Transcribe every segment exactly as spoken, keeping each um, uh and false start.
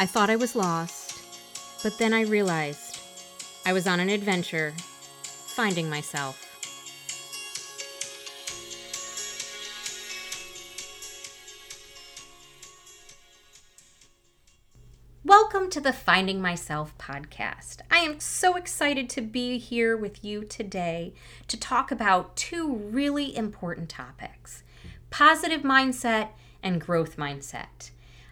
I thought I was lost, but then I realized I was on an adventure, finding myself. Welcome to the Finding Myself podcast. I am so excited to be here with you today to talk about two really important topics: positive mindset and growth mindset.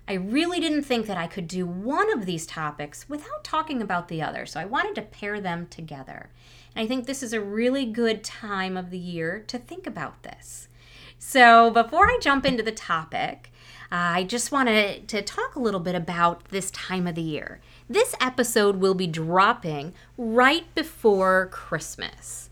I really didn't think that I could do one of these topics without talking about the other, so I wanted to pair them together. And I think this is a really good time of the year to think about this. So before I jump into the topic, uh, I just wanted to talk a little bit about this time of the year. This episode will be dropping right before Christmas.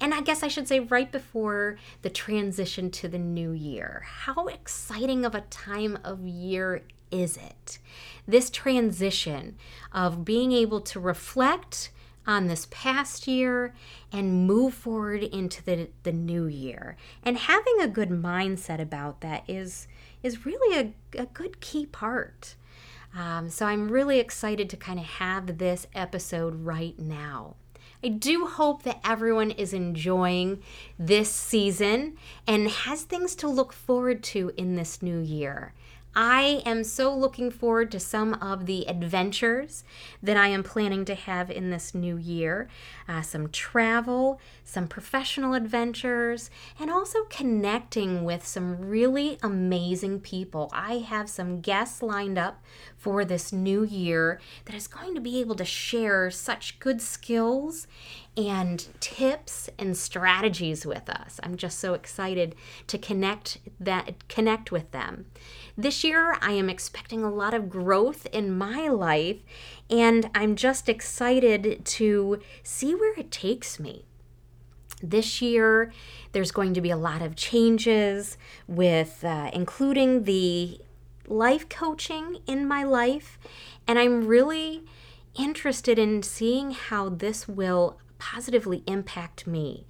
And I guess I should say right before the transition to the new year. How exciting of a time of year is it? This transition of being able to reflect on this past year and move forward into the, the new year. And having a good mindset about that is, is really a, a good key part. Um, so I'm really excited to kind of have this episode right now. I do hope that everyone is enjoying this season and has things to look forward to in this new year. I am so looking forward to some of the adventures that I am planning to have in this new year. Uh, some travel, some professional adventures, and also connecting with some really amazing people. I have some guests lined up for this new year that is going to be able to share such good skills and tips and strategies with us. I'm just so excited to connect that connect with them. This year, I am expecting a lot of growth in my life, and I'm just excited to see where it takes me. This year, there's going to be a lot of changes with uh, including the life coaching in my life, and I'm really interested in seeing how this will positively impact me.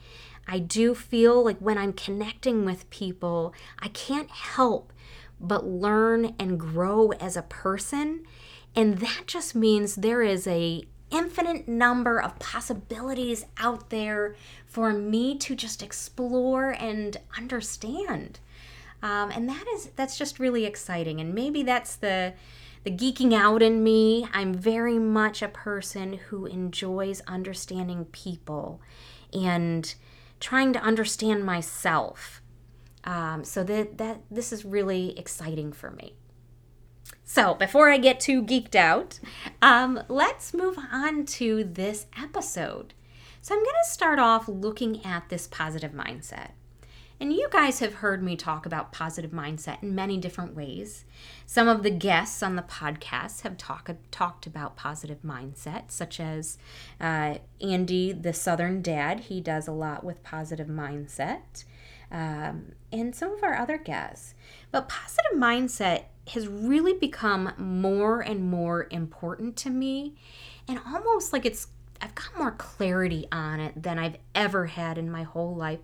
I do feel like when I'm connecting with people, I can't help but learn and grow as a person, and that just means there is a infinite number of possibilities out there for me to just explore and understand, um, and that is that's just really exciting. And maybe that's the The geeking out in me. I'm very much a person who enjoys understanding people and trying to understand myself. Um, so that, that this is really exciting for me. So before I get too geeked out, um, let's move on to this episode. So I'm going to start off looking at this positive mindset. And you guys have heard me talk about positive mindset in many different ways. Some of the guests on the podcast have talk, talked about positive mindset, such as uh, Andy, the Southern Dad. He does a lot with positive mindset, um, and some of our other guests. But positive mindset has really become more and more important to me, and almost like it's I've got more clarity on it than I've ever had in my whole life,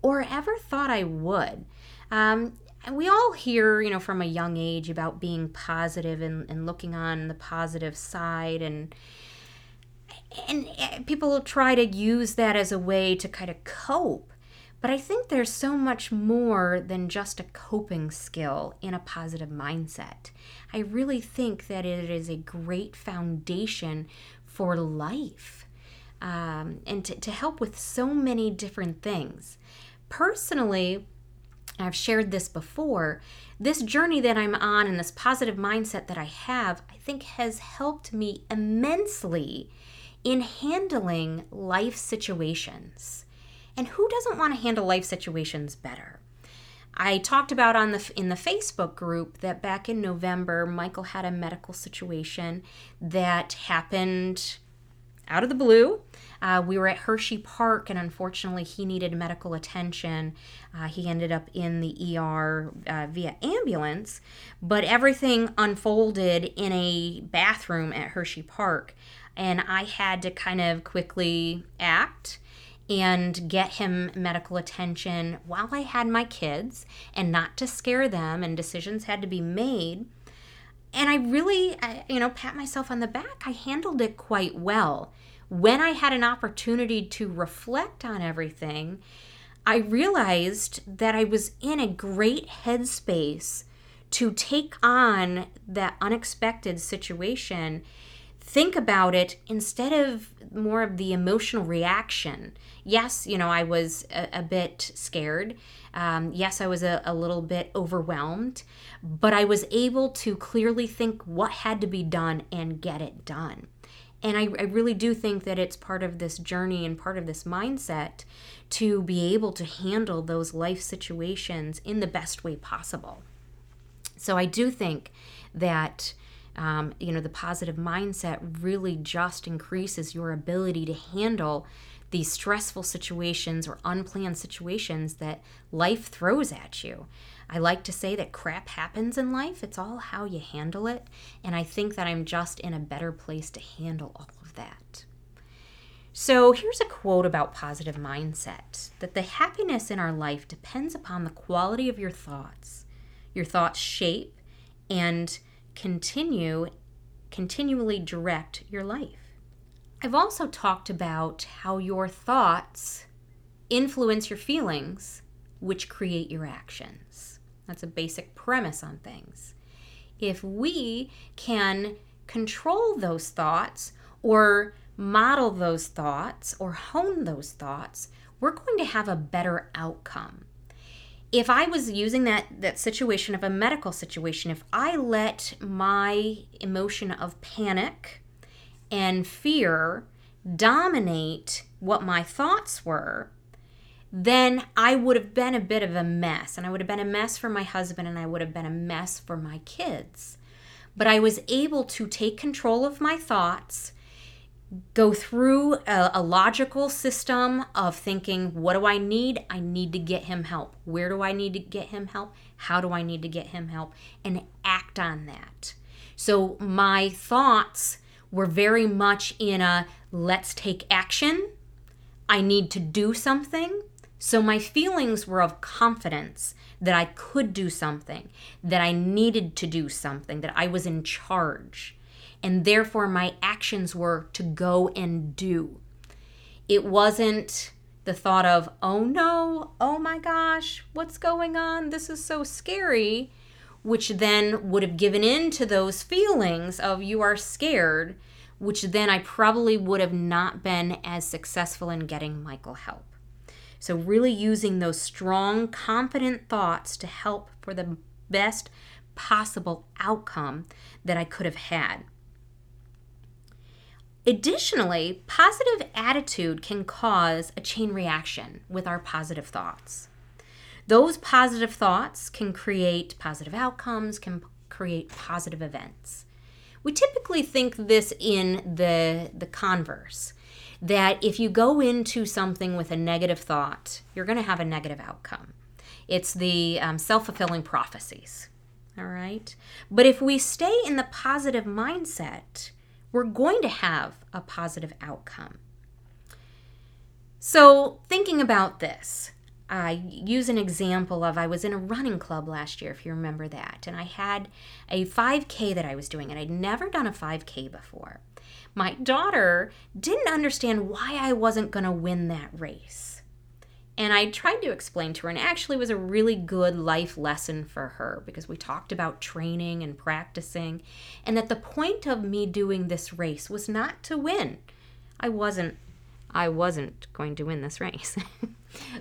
or ever thought I would. Um, we all hear, you know, from a young age about being positive and, and looking on the positive side, and and people try to use that as a way to kind of cope. But I think there's so much more than just a coping skill in a positive mindset. I really think that it is a great foundation for life, um, and to, to help with so many different things. Personally, I've shared this before, this journey that I'm on and this positive mindset that I have, I think has helped me immensely in handling life situations. And who doesn't want to handle life situations better? I talked about on the in the Facebook group that back in November, Michael had a medical situation that happened out of the blue. Uh, we were at Hershey Park, and unfortunately he needed medical attention. Uh, he ended up in the E R uh, via ambulance, but everything unfolded in a bathroom at Hershey Park, and I had to kind of quickly act and get him medical attention while I had my kids, and not to scare them, and decisions had to be made. And I really, I, you know, pat myself on the back. I handled it quite well. When I had an opportunity to reflect on everything, I realized that I was in a great headspace to take on that unexpected situation, think about it instead of more of the emotional reaction. Yes, you know, I was a, a bit scared. Um, yes, I was a, a little bit overwhelmed, but I was able to clearly think what had to be done and get it done. And I, I really do think that it's part of this journey and part of this mindset to be able to handle those life situations in the best way possible. So I do think that, um, you know, the positive mindset really just increases your ability to handle these stressful situations or unplanned situations that life throws at you. I like to say that crap happens in life. It's all how you handle it. And I think that I'm just in a better place to handle all of that. So here's a quote about positive mindset, that the happiness in our life depends upon the quality of your thoughts. Your thoughts shape and continue, continually direct your life. I've also talked about how your thoughts influence your feelings, which create your actions. That's a basic premise on things. If we can control those thoughts or model those thoughts or hone those thoughts, we're going to have a better outcome. If I was using that, that situation of a medical situation, if I let my emotion of panic and fear dominate what my thoughts were, then I would have been a bit of a mess. And I would have been a mess for my husband, and I would have been a mess for my kids. But I was able to take control of my thoughts, go through a, a logical system of thinking, what do I need? I need to get him help. Where do I need to get him help? How do I need to get him help? And act on that. So my thoughts were very much in a, let's take action. I need to do something. So my feelings were of confidence that I could do something, that I needed to do something, that I was in charge. And therefore, my actions were to go and do. It wasn't the thought of, oh no, oh my gosh, what's going on? This is so scary, which then would have given in to those feelings of you are scared, which then I probably would have not been as successful in getting Michael help. So really using those strong, confident thoughts to help for the best possible outcome that I could have had. Additionally, positive attitude can cause a chain reaction with our positive thoughts. Those positive thoughts can create positive outcomes, can create positive events. We typically think this in the, the converse, that if you go into something with a negative thought, you're going to have a negative outcome. It's the um, self-fulfilling prophecies, all right? But if we stay in the positive mindset, we're going to have a positive outcome. So thinking about this, I use an example of I was in a running club last year, if you remember that, and I had a five K that I was doing, and I'd never done a five K before. My daughter didn't understand why I wasn't going to win that race. And I tried to explain to her, and it actually was a really good life lesson for her because we talked about training and practicing, and that the point of me doing this race was not to win. I wasn't I wasn't going to win this race.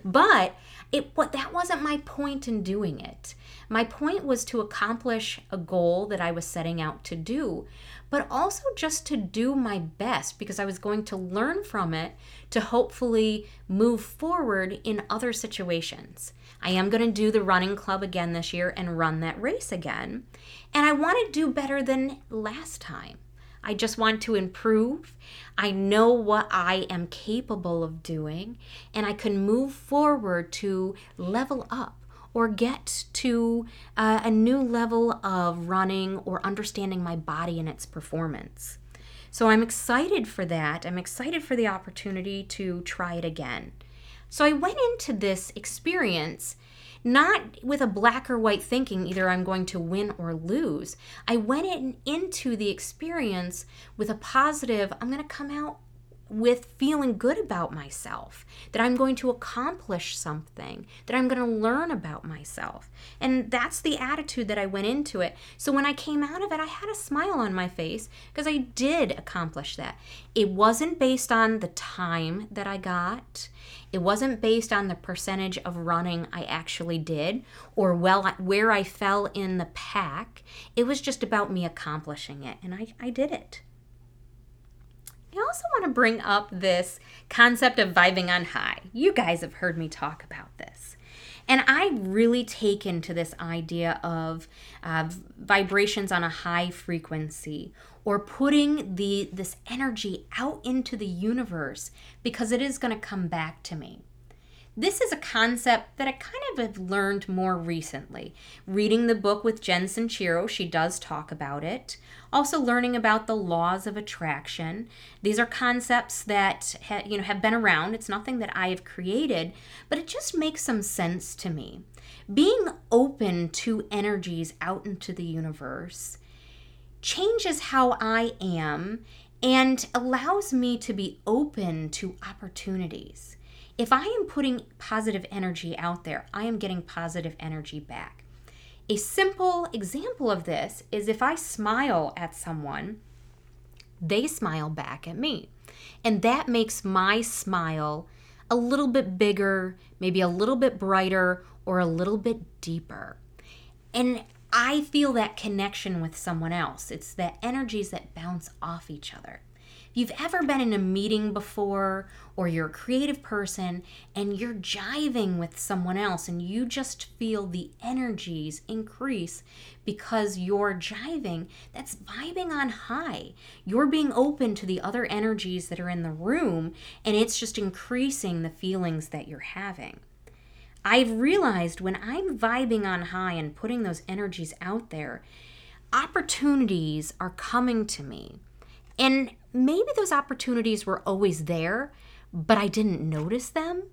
But it what that wasn't my point in doing it. My point was to accomplish a goal that I was setting out to do, but also just to do my best because I was going to learn from it to hopefully move forward in other situations. I am going to do the running club again this year and run that race again, and I want to do better than last time. I just want to improve. I know what I am capable of doing, and I can move forward to level up or get to uh, a new level of running or understanding my body and its performance. So I'm excited for that. I'm excited for the opportunity to try it again. So I went into this experience not with a black or white thinking, either I'm going to win or lose. I went in, into the experience with a positive, I'm going to come out with feeling good about myself, that I'm going to accomplish something, that I'm going to learn about myself. And that's the attitude that I went into it. So when I came out of it, I had a smile on my face because I did accomplish that. It wasn't based on the time that I got. It wasn't based on the percentage of running I actually did or well where I fell in the pack. It was just about me accomplishing it, and I, I did it. I also want to bring up this concept of vibing on high. You guys have heard me talk about this. And I really take into this idea of uh, vibrations on a high frequency, or putting the this energy out into the universe because it is going to come back to me. This is a concept that I kind of have learned more recently. Reading the book with Jen Sincero, she does talk about it. Also learning about the laws of attraction. These are concepts that ha- you know have been around. It's nothing that I have created, but it just makes some sense to me. Being open to energies out into the universe changes how I am and allows me to be open to opportunities. If I am putting positive energy out there, I am getting positive energy back. A simple example of this is if I smile at someone, they smile back at me. And that makes my smile a little bit bigger, maybe a little bit brighter, or a little bit deeper. And I feel that connection with someone else. It's the energies that bounce off each other. You've ever been in a meeting before, or you're a creative person and you're jiving with someone else and you just feel the energies increase because you're jiving, that's vibing on high. You're being open to the other energies that are in the room, and it's just increasing the feelings that you're having. I've realized when I'm vibing on high and putting those energies out there, opportunities are coming to me. And maybe those opportunities were always there, but I didn't notice them.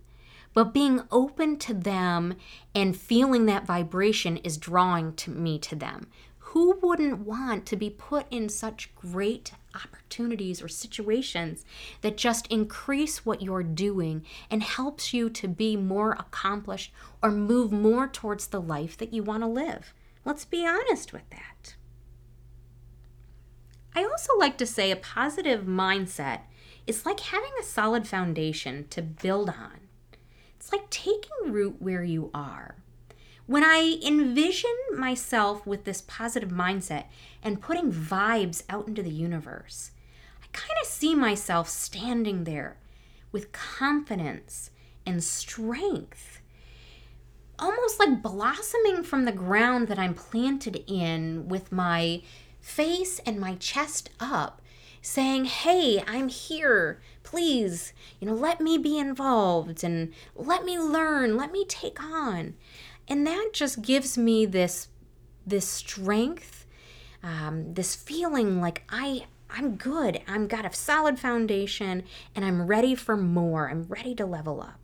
But being open to them and feeling that vibration is drawing to me to them. Who wouldn't want to be put in such great opportunities or situations that just increase what you're doing and helps you to be more accomplished or move more towards the life that you want to live? Let's be honest with that. I also like to say a positive mindset is like having a solid foundation to build on. It's like taking root where you are. When I envision myself with this positive mindset and putting vibes out into the universe, I kind of see myself standing there with confidence and strength, almost like blossoming from the ground that I'm planted in with my face and my chest up, saying, hey, I'm here, please, you know, let me be involved and let me learn, let me take on. And that just gives me this this strength, um, this feeling like I I'm good, I've got a solid foundation, and I'm ready for more, I'm ready to level up.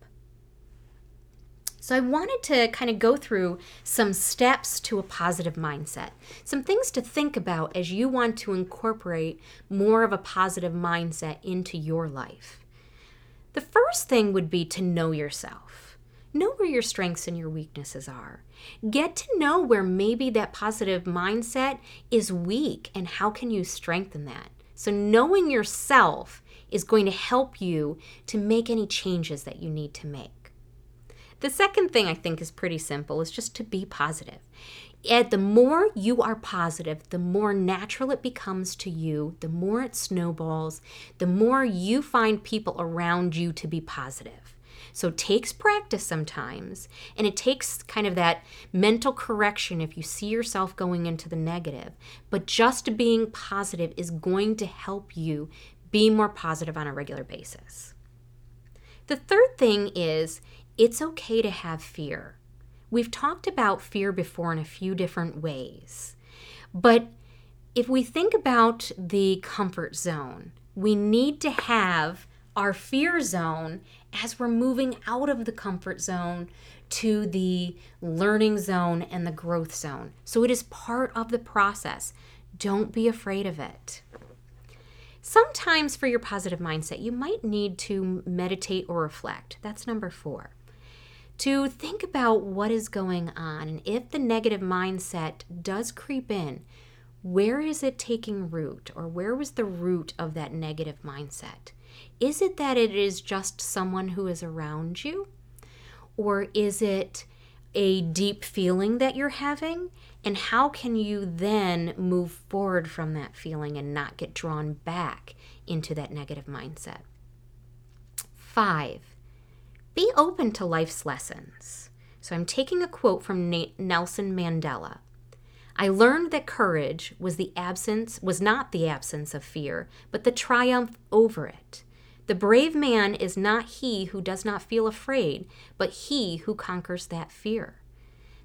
So I wanted to kind of go through some steps to a positive mindset, some things to think about as you want to incorporate more of a positive mindset into your life. The first thing would be to know yourself. Know where your strengths and your weaknesses are. Get to know where maybe that positive mindset is weak and how can you strengthen that. So knowing yourself is going to help you to make any changes that you need to make. The second thing I think is pretty simple is just to be positive. The more you are positive, the more natural it becomes to you, the more it snowballs, the more you find people around you to be positive. So it takes practice sometimes, and it takes kind of that mental correction if you see yourself going into the negative. But just being positive is going to help you be more positive on a regular basis. The third thing is, it's okay to have fear. We've talked about fear before in a few different ways. But if we think about the comfort zone, we need to have our fear zone as we're moving out of the comfort zone to the learning zone and the growth zone. So it is part of the process. Don't be afraid of it. Sometimes for your positive mindset, you might need to meditate or reflect. That's number four. To think about what is going on, and if the negative mindset does creep in, where is it taking root, or where was the root of that negative mindset? Is it that it is just someone who is around you? Or is it a deep feeling that you're having? And how can you then move forward from that feeling and not get drawn back into that negative mindset? Five, be open to life's lessons. So I'm taking a quote from Nelson Mandela. I learned that courage was the absence, was not the absence of fear, but the triumph over it. The brave man is not he who does not feel afraid, but he who conquers that fear.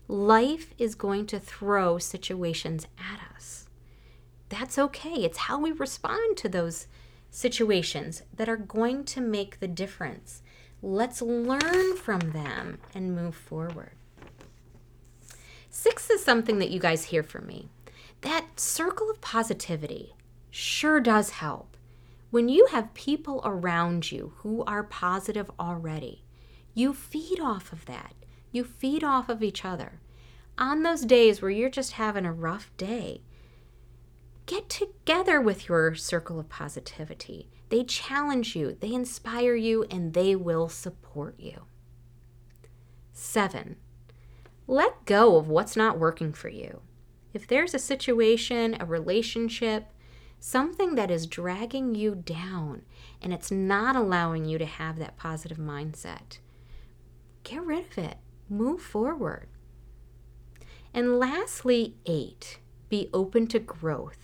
Life is going to throw situations at us. That's okay. It's how we respond to those situations that are going to make the difference. Let's learn from them and move forward. Six is something that you guys hear from me. That circle of positivity sure does help. When you have people around you who are positive already, you feed off of that. You feed off of each other. On those days where you're just having a rough day, get together with your circle of positivity. They challenge you, they inspire you, and they will support you. Seven, let go of what's not working for you. If there's a situation, a relationship, something that is dragging you down and it's not allowing you to have that positive mindset, get rid of it. Move forward. And lastly, eight, be open to growth.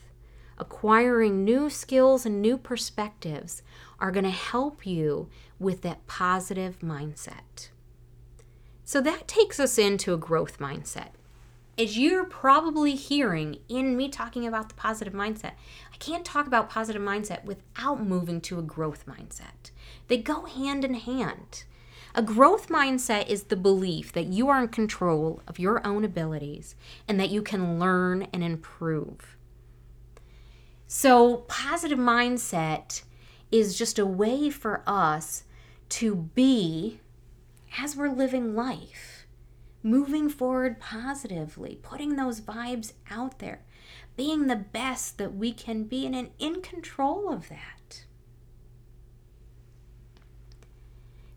Acquiring new skills and new perspectives are going to help you with that positive mindset. So that takes us into a growth mindset. As you're probably hearing in me talking about the positive mindset, I can't talk about positive mindset without moving to a growth mindset. They go hand in hand. A growth mindset is the belief that you are in control of your own abilities and that you can learn and improve. So positive mindset is just a way for us to be, as we're living life, moving forward positively, putting those vibes out there, being the best that we can be and in control of that.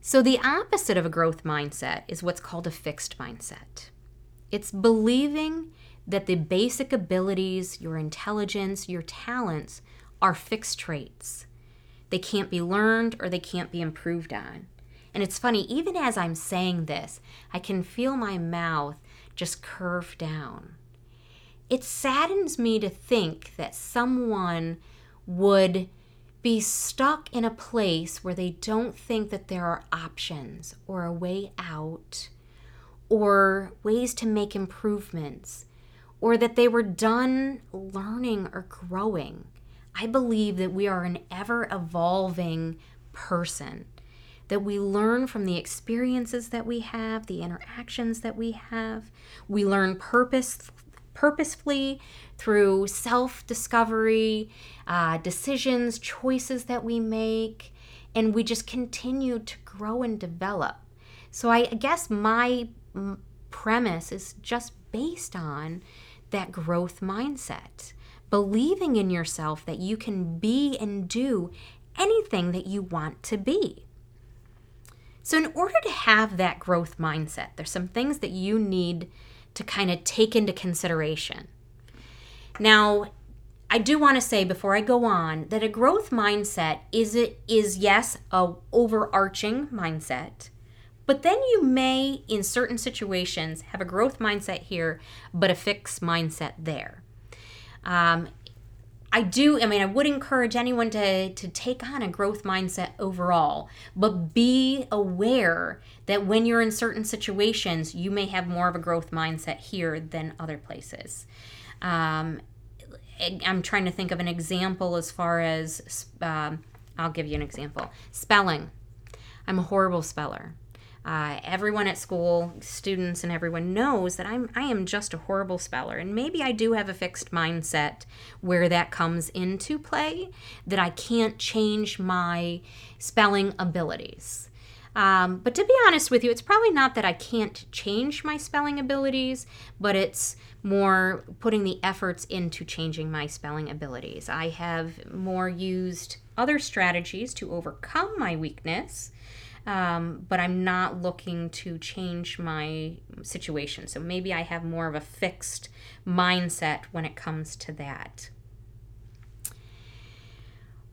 So the opposite of a growth mindset is what's called a fixed mindset. It's believing that the basic abilities, your intelligence, your talents are fixed traits. They can't be learned or they can't be improved on. And it's funny, even as I'm saying this, I can feel my mouth just curve down. It saddens me to think that someone would be stuck in a place where they don't think that there are options or a way out or ways to make improvements or that they were done learning or growing. I believe that we are an ever-evolving person, that we learn from the experiences that we have, the interactions that we have. We learn purpose, purposefully through self-discovery, uh, decisions, choices that we make, and we just continue to grow and develop. So I guess my premise is just based on that growth mindset, believing in yourself that you can be and do anything that you want to be. So in order to have that growth mindset, there's some things that you need to kind of take into consideration. Now, I do want to say before I go on that a growth mindset is, it is yes, an overarching mindset, but then you may, in certain situations, have a growth mindset here, but a fixed mindset there. Um, I do, I mean, I would encourage anyone to, to take on a growth mindset overall, but be aware that when you're in certain situations, you may have more of a growth mindset here than other places. Um, I'm trying to think of an example as far as um, I'll give you an example. Spelling. I'm a horrible speller. Uh, everyone at school, students and everyone knows that I'm I am just a horrible speller. And maybe I do have a fixed mindset where that comes into play, that I can't change my spelling abilities. Um, but to be honest with you, it's probably not that I can't change my spelling abilities, but it's more putting the efforts into changing my spelling abilities. I have more used other strategies to overcome my weakness, um, but I'm not looking to change my situation. So maybe I have more of a fixed mindset when it comes to that.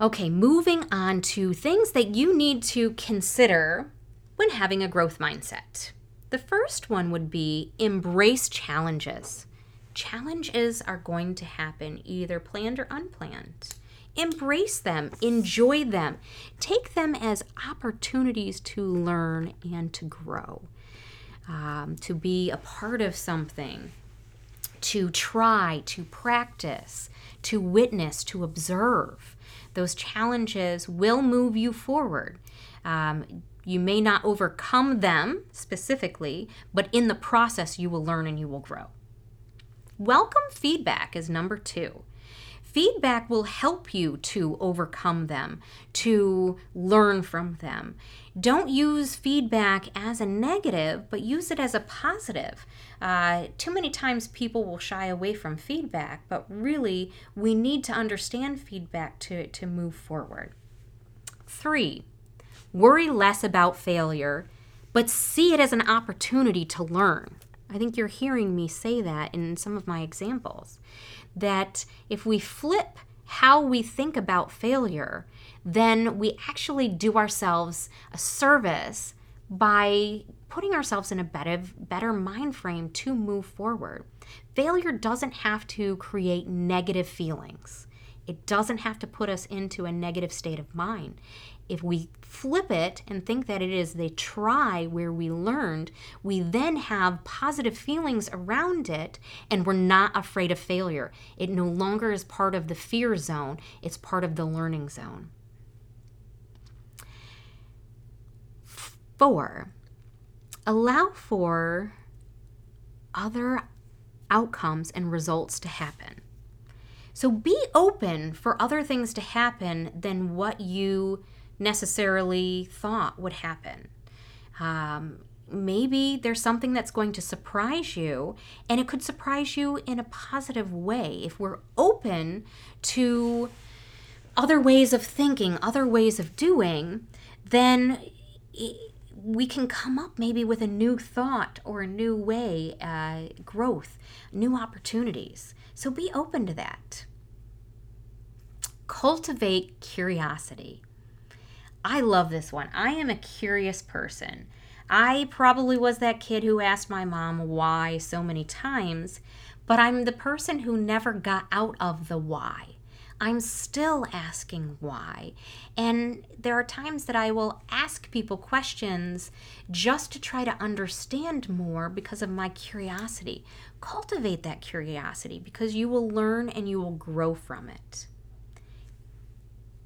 Okay, moving on to things that you need to consider when having a growth mindset. The first one would be embrace challenges. Challenges are going to happen either planned or unplanned. Embrace them, enjoy them, take them as opportunities to learn and to grow, um, to be a part of something, to try, to practice, to witness, to observe. Those challenges will move you forward. Um, you may not overcome them specifically, but in the process you will learn and you will grow. Welcome feedback is number two. Feedback will help you to overcome them, to learn from them. Don't use feedback as a negative, but use it as a positive. Uh, too many times people will shy away from feedback, but really we need to understand feedback to, to move forward. Three, worry less about failure, but see it as an opportunity to learn. I think you're hearing me say that in some of my examples, that if we flip how we think about failure, then we actually do ourselves a service by putting ourselves in a better, better mind frame to move forward. Failure doesn't have to create negative feelings. It doesn't have to put us into a negative state of mind. If we flip it and think that it is the try where we learned, we then have positive feelings around it and we're not afraid of failure. It no longer is part of the fear zone, it's part of the learning zone. Four, allow for other outcomes and results to happen. So be open for other things to happen than what you necessarily thought would happen. Um, maybe there's something that's going to surprise you, and it could surprise you in a positive way. If we're open to other ways of thinking, other ways of doing, then we can come up maybe with a new thought or a new way, uh, growth, new opportunities. So be open to that. Cultivate curiosity. I love this one. I am a curious person. I probably was that kid who asked my mom why so many times, but I'm the person who never got out of the why. I'm still asking why. And there are times that I will ask people questions just to try to understand more because of my curiosity. Cultivate that curiosity because you will learn and you will grow from it.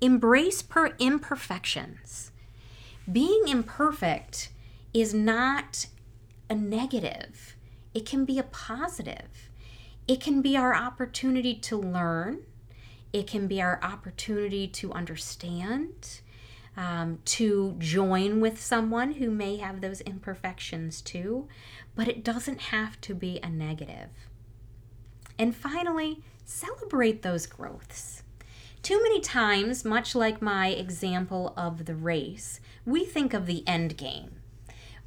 Embrace per imperfections. Being imperfect is not a negative. It can be a positive. It can be our opportunity to learn. It can be our opportunity to understand, um, to join with someone who may have those imperfections too, but it doesn't have to be a negative. And finally, celebrate those growths. Too many times, much like my example of the race, we think of the end game.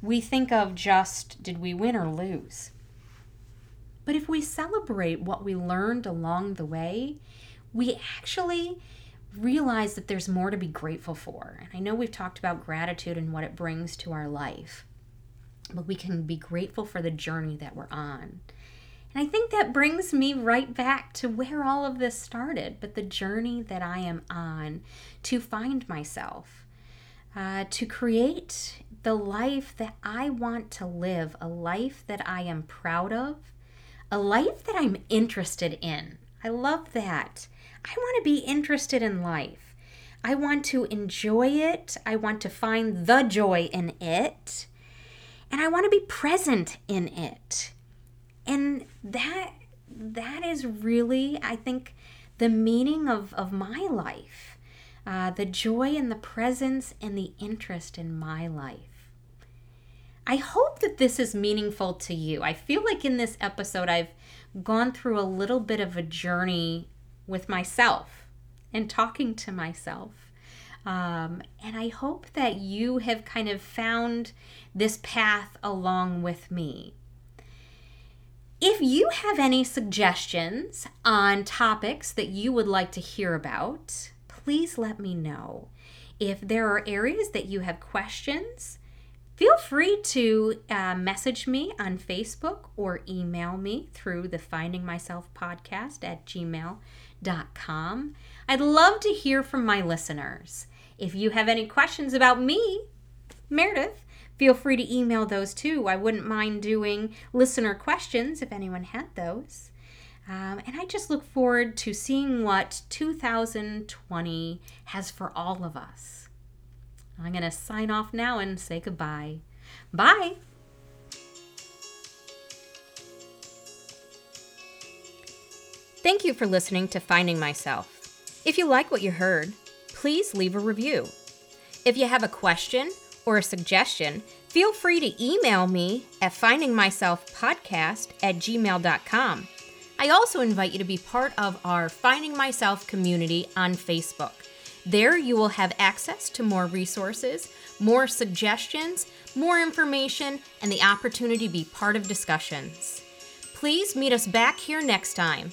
We think of just, did we win or lose? But if we celebrate what we learned along the way, we actually realize that there's more to be grateful for. And I know we've talked about gratitude and what it brings to our life, but we can be grateful for the journey that we're on. And I think that brings me right back to where all of this started, but the journey that I am on to find myself, uh, to create the life that I want to live, a life that I am proud of, a life that I'm interested in. I love that. I want to be interested in life. I want to enjoy it. I want to find the joy in it. And I want to be present in it. And that that is really, I think, the meaning of, of my life. Uh, the joy and the presence and the interest in my life. I hope that this is meaningful to you. I feel like in this episode, I've gone through a little bit of a journey with myself and talking to myself. Um, and I hope that you have kind of found this path along with me. If you have any suggestions on topics that you would like to hear about, please let me know. If there are areas that you have questions, feel free to uh, message me on Facebook or email me through the Finding Myself podcast at gmail dot com. I'd love to hear from my listeners. If you have any questions about me, Meredith, feel free to email those too. I wouldn't mind doing listener questions if anyone had those. Um, and I just look forward to seeing what two thousand twenty has for all of us. I'm going to sign off now and say goodbye. Bye! Thank you for listening to Finding Myself. If you like what you heard, please leave a review. If you have a question or a suggestion, feel free to email me at finding myself podcast at gmail dot com. I also invite you to be part of our Finding Myself community on Facebook. There you will have access to more resources, more suggestions, more information, and the opportunity to be part of discussions. Please meet us back here next time.